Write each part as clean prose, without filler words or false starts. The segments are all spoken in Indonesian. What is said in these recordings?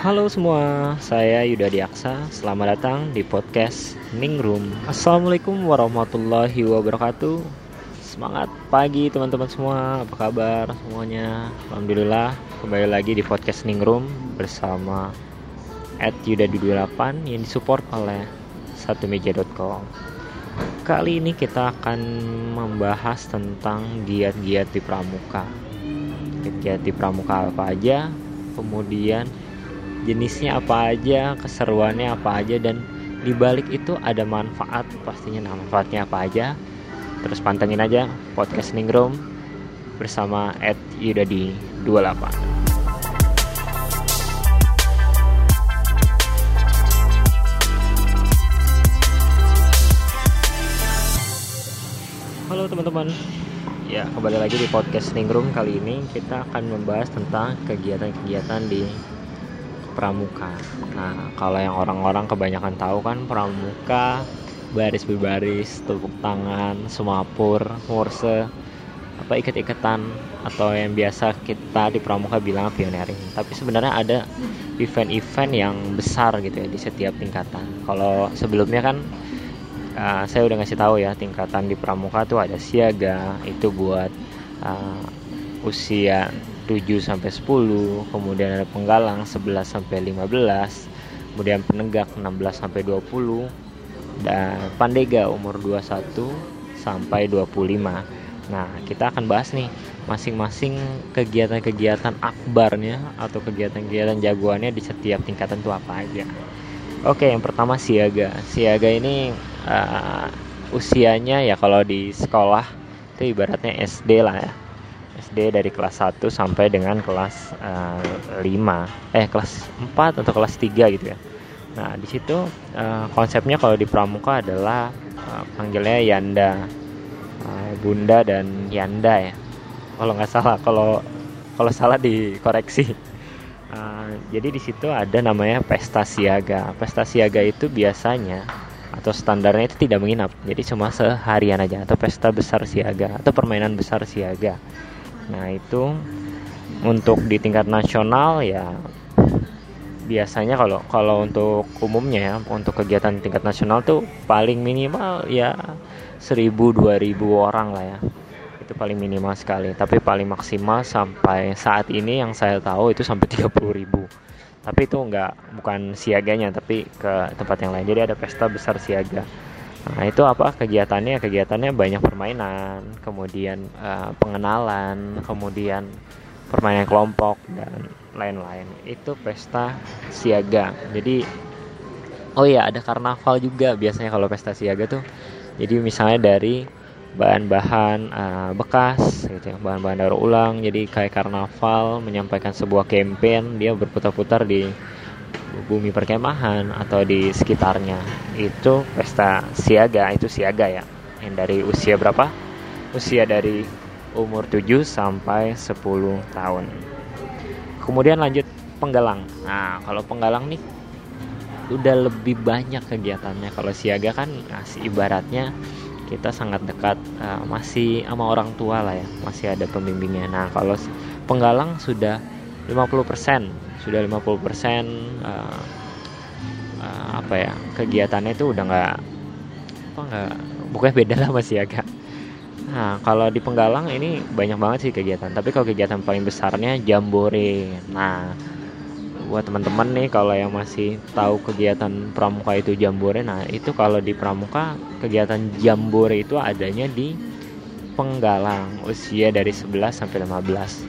Halo semua, saya Yuda Diaksa. Selamat datang di podcast Ningrum. Assalamualaikum warahmatullahi wabarakatuh. Semangat pagi teman-teman semua. Apa kabar semuanya? Alhamdulillah, kembali lagi di podcast Ningrum bersama @yuda28 yang disupport oleh satumeja.com. Kali ini kita akan membahas tentang giat-giat di pramuka. Giat-giat di pramuka apa aja? Kemudian jenisnya apa aja, keseruannya apa aja, dan dibalik itu ada manfaat pastinya. Nah, manfaatnya apa aja? Terus pantengin aja podcast Ningrum bersama @yudadi28. Halo teman-teman, ya kembali lagi di podcast Ningrum. Kali ini kita akan membahas tentang kegiatan-kegiatan di pramuka. Nah, kalau yang orang-orang kebanyakan tahu kan pramuka, baris berbaris, tepuk tangan, semapur, morse, apa ikat-ikatan, atau yang biasa kita di pramuka bilang pioneering. Tapi sebenarnya ada event-event yang besar gitu ya di setiap tingkatan. Kalau sebelumnya kan saya udah ngasih tahu ya, tingkatan di pramuka tuh ada siaga, itu buat usia 7-10, kemudian ada penggalang 11-15, kemudian penegak 16-20, dan pandega umur 21-25. Nah, kita akan bahas nih masing-masing kegiatan-kegiatan akbarnya atau kegiatan-kegiatan jagoannya di setiap tingkatan itu apa aja. Oke, yang pertama siaga. Siaga ini usianya ya kalau di sekolah itu ibaratnya SD lah ya. SD dari kelas 1 sampai dengan kelas 4 atau kelas 3 gitu ya. Nah, di situ konsepnya kalau di pramuka adalah panggilnya Yanda, Bunda dan Yanda ya. Kalau nggak salah, kalau salah dikoreksi. Jadi di situ ada namanya pesta siaga. Pesta siaga itu biasanya atau standarnya itu tidak menginap. Jadi cuma seharian aja, atau pesta besar siaga atau permainan besar siaga. Nah, itu untuk di tingkat nasional ya biasanya kalau untuk umumnya ya, untuk kegiatan tingkat nasional tuh paling minimal ya 1.000-2.000 orang lah ya. Itu paling minimal sekali, tapi paling maksimal sampai saat ini yang saya tahu itu sampai 30.000. Tapi itu bukan siaganya, tapi ke tempat yang lain. Jadi ada pesta besar siaga. Nah, itu apa kegiatannya? Kegiatannya banyak permainan, kemudian pengenalan, kemudian permainan kelompok dan lain-lain. Itu pesta siaga. Jadi ada karnaval juga biasanya kalau pesta siaga tuh. Jadi misalnya dari bahan-bahan bekas gitu ya, bahan-bahan daur ulang. Jadi kayak karnaval menyampaikan sebuah kampanye, dia berputar-putar di bumi perkemahan atau di sekitarnya. Itu pesta siaga, itu siaga ya. Yang dari usia berapa? Usia dari umur 7 sampai 10 tahun. Kemudian lanjut penggalang. Nah, kalau penggalang nih udah lebih banyak kegiatannya. Kalau siaga kan ibaratnya kita sangat dekat, masih sama orang tua lah ya, masih ada pembimbingnya. Nah, kalau penggalang sudah 50% kegiatannya itu udah bukannya beda lah sama siaga. Nah, kalau di penggalang ini banyak banget sih kegiatan, tapi kalau kegiatan paling besarnya jambore. Nah, buat teman-teman nih kalau yang masih tahu kegiatan pramuka itu jambore, nah itu kalau di pramuka kegiatan jambore itu adanya di penggalang usia dari 11-15.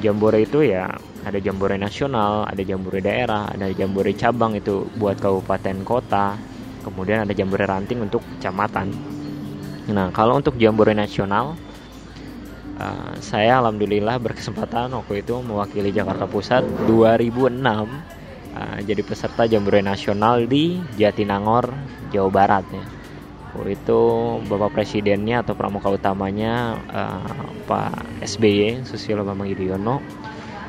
Jambore itu ya ada jambore nasional, ada jambore daerah, ada jambore cabang itu buat kabupaten kota, kemudian ada jambore ranting untuk kecamatan. Nah, kalau untuk jambore nasional, saya alhamdulillah berkesempatan waktu itu mewakili Jakarta Pusat 2006 jadi peserta jambore nasional di Jatinangor, Jawa Barat ya. Itu Bapak Presidennya atau pramuka utamanya Pak SBY, Susilo Bambang Yudhoyono.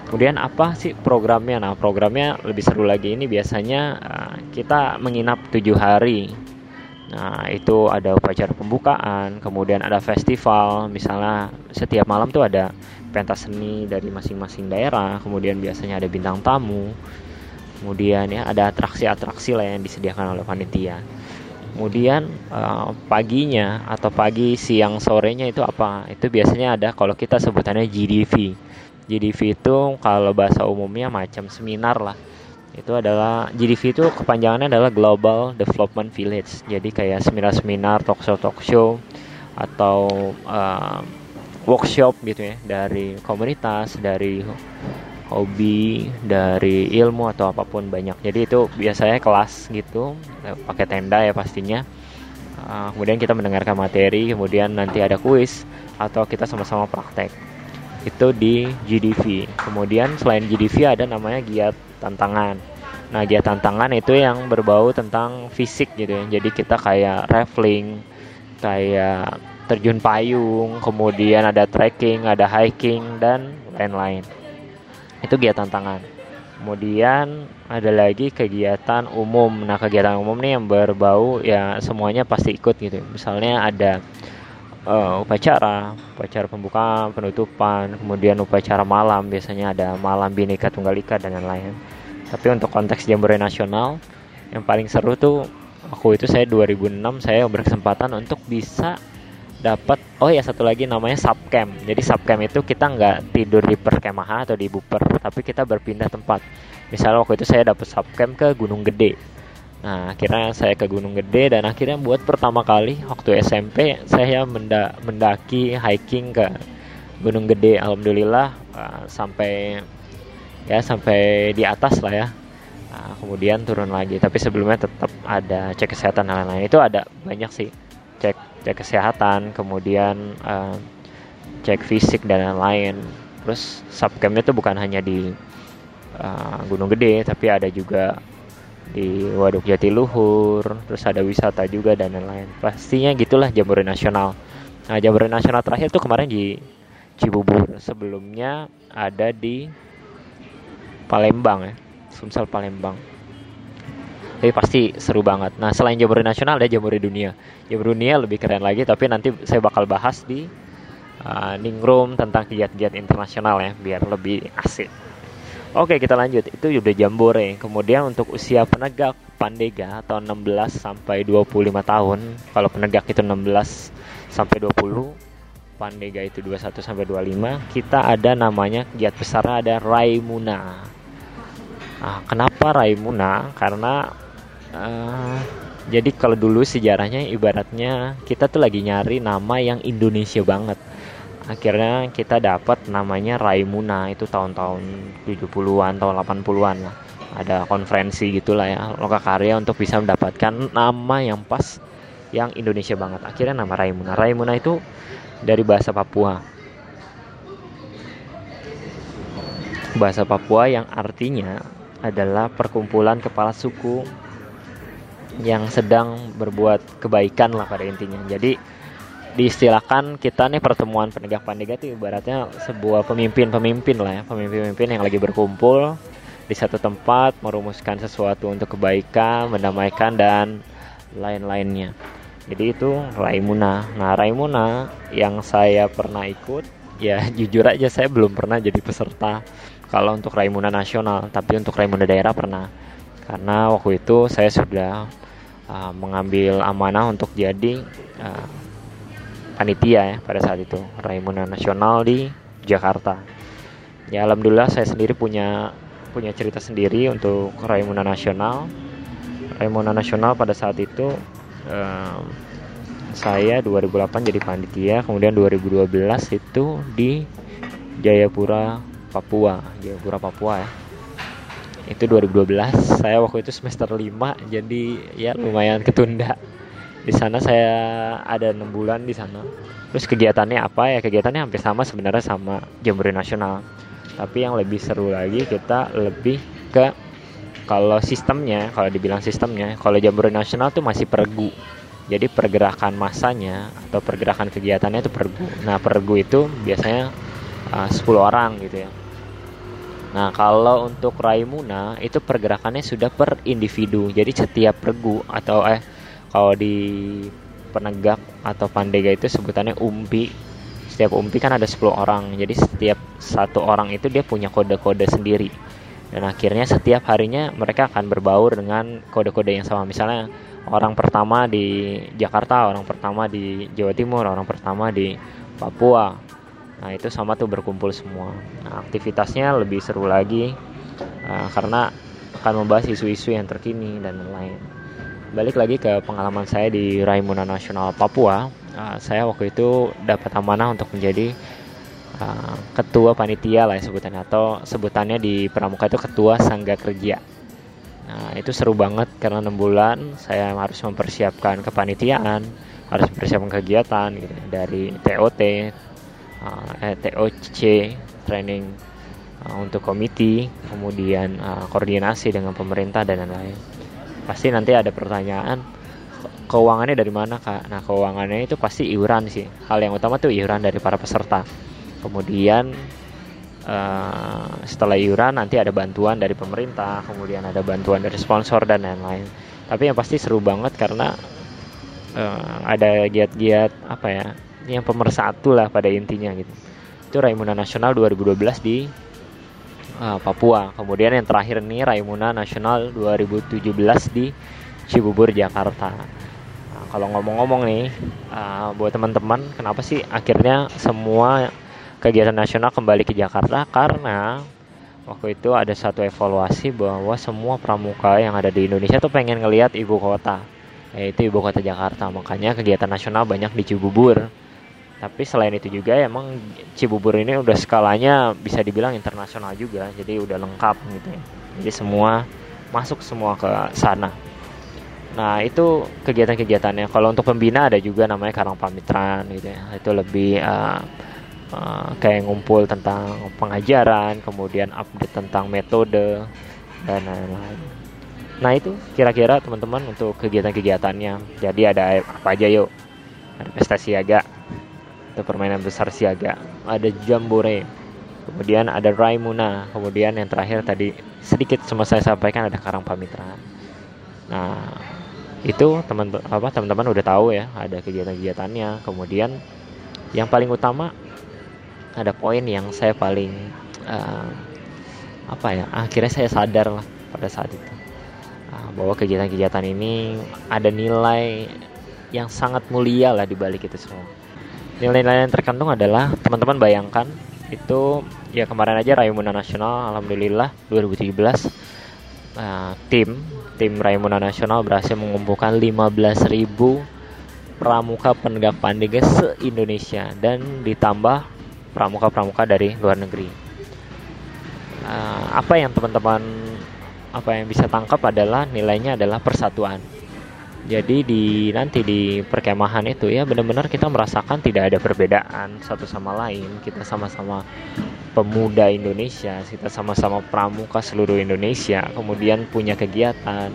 Kemudian apa sih programnya? Nah, programnya lebih seru lagi. Ini biasanya kita menginap 7 hari Nah, itu ada upacara pembukaan, kemudian ada festival, misalnya setiap malam tuh ada pentas seni dari masing-masing daerah, kemudian biasanya ada bintang tamu, kemudian ya ada atraksi-atraksi lah yang disediakan oleh panitia. Kemudian paginya atau pagi, siang, sorenya itu apa? Itu biasanya ada, kalau kita sebutannya GDV. GDV itu kalau bahasa umumnya macam seminar lah. Itu adalah, GDV itu kepanjangannya adalah Global Development Village. Jadi kayak seminar-seminar, talk show atau workshop gitu ya, dari komunitas, dari hobi, dari ilmu atau apapun banyak. Jadi itu biasanya kelas gitu, pakai tenda ya pastinya. Kemudian kita mendengarkan materi, kemudian nanti ada kuis atau kita sama-sama praktek. Itu di GDV. Kemudian selain GDV ada namanya giat tantangan. Nah, giat tantangan itu yang berbau tentang fisik gitu ya. Jadi kita kayak raffling, kayak terjun payung, kemudian ada trekking, ada hiking dan lain-lain. Itu kegiatan tantangan. Kemudian ada lagi kegiatan umum. Nah, kegiatan umum nih yang berbau ya semuanya pasti ikut gitu. Misalnya ada upacara pembukaan, penutupan, kemudian upacara malam. Biasanya ada malam Bhinneka Tunggal Ika dan lain-lain. Tapi untuk konteks Jambore Nasional, yang paling seru tuh saya 2006 saya berkesempatan untuk bisa dapat, satu lagi namanya subcamp. Jadi subcamp itu kita nggak tidur di perkemah atau di buper, tapi kita berpindah tempat. Misalnya waktu itu saya dapat subcamp ke Gunung Gede. Nah, akhirnya saya ke Gunung Gede dan akhirnya buat pertama kali waktu SMP saya mendaki hiking ke Gunung Gede. Alhamdulillah sampai di atas lah ya. Nah, kemudian turun lagi. Tapi sebelumnya tetap ada cek kesehatan dan lain-lain. Itu ada banyak sih. Cek kesehatan, kemudian cek fisik dan lain-lain. Terus subcampnya itu bukan hanya di Gunung Gede, tapi ada juga di Waduk Jatiluhur, terus ada wisata juga dan lain-lain. Pastinya gitulah Jambore Nasional. Nah, Jambore Nasional terakhir tuh kemarin di Cibubur. Sebelumnya ada di Palembang ya, Sumsel Palembang. Tapi pasti seru banget. Nah, selain Jambore Nasional ada Jambore Dunia. Jambore Dunia lebih keren lagi, tapi nanti saya bakal bahas di Ningrum tentang kegiatan internasional ya, biar lebih asik. Oke, kita lanjut. Itu udah Jambore. Kemudian untuk usia penegak Pandega atau 16 sampai 25 tahun. Kalau penegak itu 16 sampai 20, Pandega itu 21 sampai 25. Kita ada namanya giat besarnya ada Raimuna. Nah, kenapa Raimuna? Karena jadi kalau dulu sejarahnya ibaratnya kita tuh lagi nyari nama yang Indonesia banget. Akhirnya kita dapat namanya Raimuna itu tahun-tahun 70-an, tahun 80-an lah. Ada konferensi gitulah ya, lokakarya untuk bisa mendapatkan nama yang pas yang Indonesia banget. Akhirnya nama Raimuna. Raimuna itu dari bahasa Papua. Bahasa Papua yang artinya adalah perkumpulan kepala suku yang sedang berbuat kebaikan lah pada intinya. Jadi diistilahkan kita nih pertemuan penegak Pandega itu ibaratnya sebuah pemimpin-pemimpin lah ya, pemimpin-pemimpin yang lagi berkumpul di satu tempat merumuskan sesuatu untuk kebaikan, mendamaikan dan lain-lainnya. Jadi itu Raimuna. Nah, Raimuna yang saya pernah ikut ya jujur aja saya belum pernah jadi peserta. Kalau untuk Raimuna nasional, tapi untuk Raimuna daerah pernah. Karena waktu itu saya sudah mengambil amanah untuk jadi panitia ya pada saat itu Raimuna nasional di Jakarta. Ya alhamdulillah saya sendiri punya cerita sendiri untuk Raimuna nasional. Raimuna nasional pada saat itu saya 2008 jadi panitia, kemudian 2012 itu di Jayapura Papua ya. Itu 2012. Saya waktu itu semester 5, jadi ya lumayan ketunda. Di sana saya ada 6 bulan di sana. Terus kegiatannya apa ya? Kegiatannya hampir sama sebenarnya sama Jambore Nasional. Tapi yang lebih seru lagi kita lebih ke kalau Jambore Nasional tuh masih pergu. Jadi pergerakan masanya atau pergerakan kegiatannya itu pergu. Nah, pergu itu biasanya 10 orang gitu ya. Nah, kalau untuk Raimuna itu pergerakannya sudah per individu. Jadi setiap pergu atau Kalau di Penegak atau Pandega itu sebutannya umpi. Setiap umpi kan ada 10 orang. Jadi setiap satu orang itu dia punya kode-kode sendiri. Dan akhirnya setiap harinya mereka akan berbaur dengan kode-kode yang sama. Misalnya orang pertama di Jakarta, orang pertama di Jawa Timur, orang pertama di Papua. Nah itu sama tuh berkumpul semua. Nah, aktivitasnya lebih seru lagi karena akan membahas isu-isu yang terkini dan lain-lain. Balik lagi ke pengalaman saya di Raimuna Nasional Papua, saya waktu itu dapat amanah untuk menjadi ketua panitia lah ya sebutannya, atau sebutannya di Pramuka itu ketua sangga kerja. Nah, itu seru banget karena 6 bulan saya harus mempersiapkan kepanitiaan, harus mempersiapkan kegiatan gitu, dari TOC training untuk komite, kemudian koordinasi dengan pemerintah dan lain-lain. Pasti nanti ada pertanyaan, keuangannya dari mana Kak? Nah keuangannya itu pasti iuran sih, hal yang utama tuh iuran dari para peserta. Kemudian setelah iuran nanti ada bantuan dari pemerintah, kemudian ada bantuan dari sponsor dan lain-lain. Tapi yang pasti seru banget karena ada giat-giat apa ya, yang pemersatu lah pada intinya gitu. Itu Raimuna Nasional 2012 di Papua. Kemudian yang terakhir nih Raimuna Nasional 2017 di Cibubur, Jakarta. Nah, kalau ngomong-ngomong nih buat teman-teman, kenapa sih akhirnya semua kegiatan nasional kembali ke Jakarta? Karena waktu itu ada satu evaluasi bahwa semua pramuka yang ada di Indonesia tuh pengen ngelihat ibu kota, yaitu ibu kota Jakarta. Makanya kegiatan nasional banyak di Cibubur. Tapi selain itu juga emang Cibubur ini udah skalanya bisa dibilang internasional juga, jadi udah lengkap gitu ya. Jadi semua masuk semua ke sana. Nah itu kegiatan-kegiatannya. Kalau untuk pembina ada juga namanya Karang Pamitran gitu ya. Itu lebih kayak ngumpul tentang pengajaran, kemudian update tentang metode dan lain-lain. Nah itu kira-kira teman-teman untuk kegiatan-kegiatannya. Jadi ada apa aja yuk? Ada pesta siaga, ada permainan besar siaga, ada jambore, kemudian ada Raimuna, kemudian yang terakhir tadi sedikit cuma saya sampaikan ada Karang Pamitran. Nah itu teman-teman udah tahu ya ada kegiatan-kegiatannya. Kemudian yang paling utama ada poin yang saya paling akhirnya saya sadar lah pada saat itu bahwa kegiatan-kegiatan ini ada nilai yang sangat mulia lah di balik itu semua. Nilai-nilai yang terkandung adalah, teman-teman bayangkan itu ya kemarin aja Raimuna Nasional alhamdulillah 2017 tim Raimuna Nasional berhasil mengumpulkan 15.000 pramuka penegak pandega se-Indonesia dan ditambah pramuka-pramuka dari luar negeri. Apa yang teman-teman bisa tangkap adalah nilainya adalah persatuan. Jadi nanti di perkemahan itu ya benar-benar kita merasakan tidak ada perbedaan satu sama lain. Kita sama-sama pemuda Indonesia, kita sama-sama pramuka seluruh Indonesia, kemudian punya kegiatan.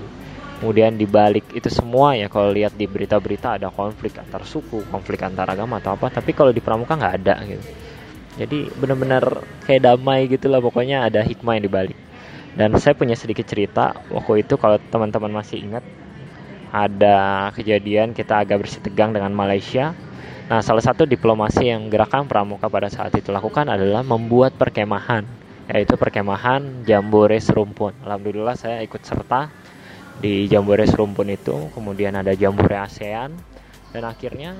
Kemudian dibalik itu semua ya, kalau lihat di berita-berita ada konflik antar suku, konflik antar agama atau apa, tapi kalau di pramuka nggak ada gitu. Jadi benar-benar kayak damai gitulah, pokoknya ada hikmah yang dibalik. Dan saya punya sedikit cerita waktu itu, kalau teman-teman masih ingat, ada kejadian kita agak bersitegang dengan Malaysia. Nah, salah satu diplomasi yang gerakan pramuka pada saat itu lakukan adalah membuat perkemahan, yaitu perkemahan Jambore Serumpun. Alhamdulillah saya ikut serta di Jambore Serumpun itu. Kemudian ada Jambore ASEAN. Dan akhirnya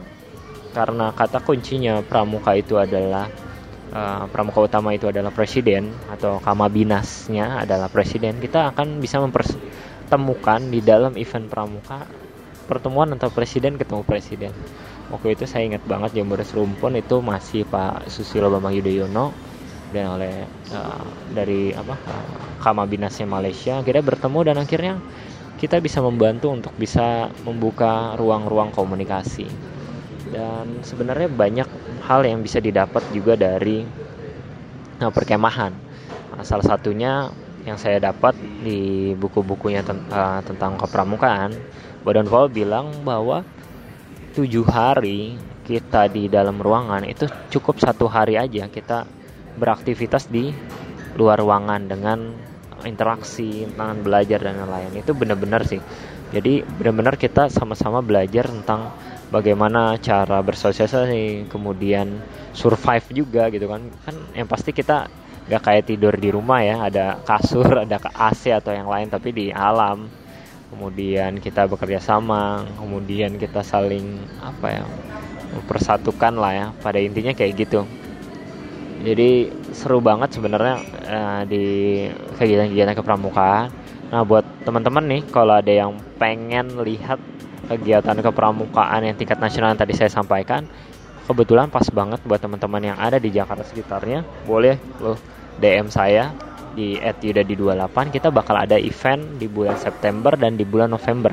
karena kata kuncinya pramuka itu adalah pramuka utama itu adalah presiden, atau kamabinasnya adalah presiden, kita akan bisa temukan di dalam event pramuka pertemuan antara presiden ketemu presiden. Waktu itu saya ingat banget Jambore Serumpun itu masih Pak Susilo Bambang Yudhoyono dan oleh Kamabinasnya Malaysia. Kita bertemu dan akhirnya kita bisa membantu untuk bisa membuka ruang-ruang komunikasi. Dan sebenarnya banyak hal yang bisa didapat juga dari perkemahan. Nah, salah satunya yang saya dapat di buku-bukunya tentang kepramukaan, Badan Paul bilang bahwa 7 hari kita di dalam ruangan itu cukup 1 hari aja kita beraktivitas di luar ruangan dengan interaksi, tangan belajar dan lain-lain. Itu benar-benar sih Jadi benar-benar kita sama-sama belajar tentang bagaimana cara bersosialisasi, kemudian survive juga gitu kan. Kan yang pasti kita gak kayak tidur di rumah ya, ada kasur, ada AC atau yang lain, tapi di alam. Kemudian kita bekerja sama, kemudian kita saling apa ya, mempersatukan lah ya, pada intinya kayak gitu. Jadi seru banget sebenarnya di kegiatan-kegiatan kepramukaan. Nah buat teman-teman nih, kalau ada yang pengen lihat kegiatan kepramukaan yang tingkat nasional yang tadi saya sampaikan, kebetulan pas banget buat teman-teman yang ada di Jakarta sekitarnya, boleh lo DM saya di @yudadi28. Kita bakal ada event di bulan September dan di bulan November,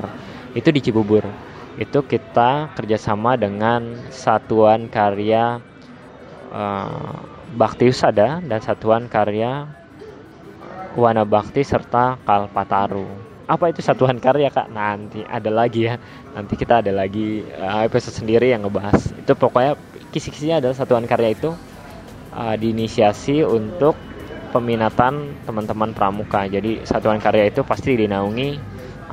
itu di Cibubur. Itu kita kerjasama dengan Satuan Karya Bakti Husada dan Satuan Karya Wanabakti serta Kalpataru. Apa itu Satuan Karya, Kak? Nanti ada lagi ya. Nanti kita ada lagi episode sendiri yang ngebahas. Itu pokoknya kisi-kisinya adalah Satuan Karya itu diinisiasi untuk peminatan teman-teman pramuka. Jadi Satuan Karya itu pasti dinaungi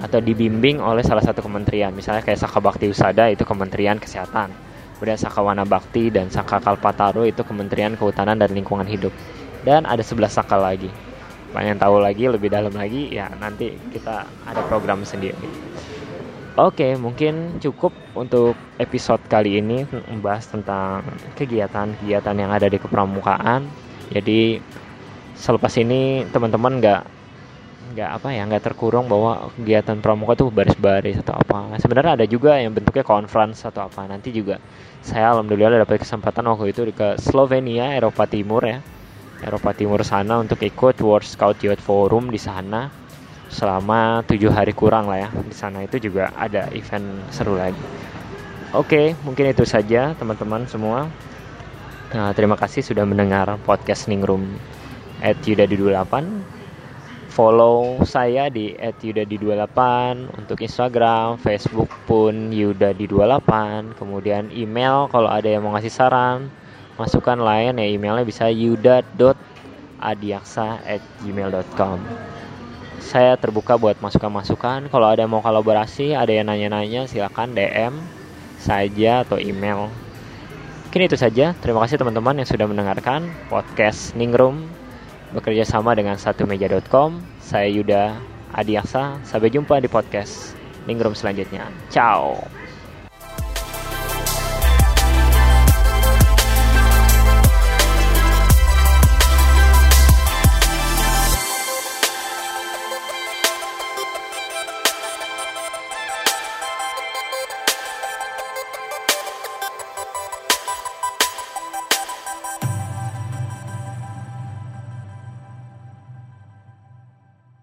atau dibimbing oleh salah satu kementerian. Misalnya kayak Saka Bakti Husada itu Kementerian Kesehatan. Kemudian Saka Wanabakti dan Saka Kalpataru itu Kementerian Kehutanan dan Lingkungan Hidup. Dan ada 11 Saka lagi. Pengen tahu lagi lebih dalam lagi ya, nanti kita ada program sendiri. Oke, mungkin cukup untuk episode kali ini membahas tentang kegiatan-kegiatan yang ada di kepramukaan. Jadi selepas ini teman-teman nggak terkurung bahwa kegiatan pramuka tuh baris-baris atau apa. Sebenarnya ada juga yang bentuknya conference atau apa. Nanti juga saya alhamdulillah dapat kesempatan waktu itu ke Slovenia, Eropa Timur sana untuk ikut World Scout Youth Forum di sana selama 7 hari kurang lah ya. Di sana itu juga ada event seru lagi. Oke, mungkin itu saja teman-teman semua. Nah, terima kasih sudah mendengar podcast Ningrum @yudadi28. Follow saya di @yudadi28 untuk Instagram, Facebook pun yudadi28. Kemudian email kalau ada yang mau ngasih saran, masukan lain ya, emailnya bisa yuda.adiaksa@gmail.com. Saya terbuka buat masukan-masukan. Kalau ada yang mau kolaborasi, ada yang nanya-nanya, silakan DM saja atau email. Mungkin itu saja. Terima kasih teman-teman yang sudah mendengarkan podcast Ningrum bekerja sama dengan satumeja.com. Saya Yuda Adiaksa. Sampai jumpa di podcast Ningrum selanjutnya. Ciao.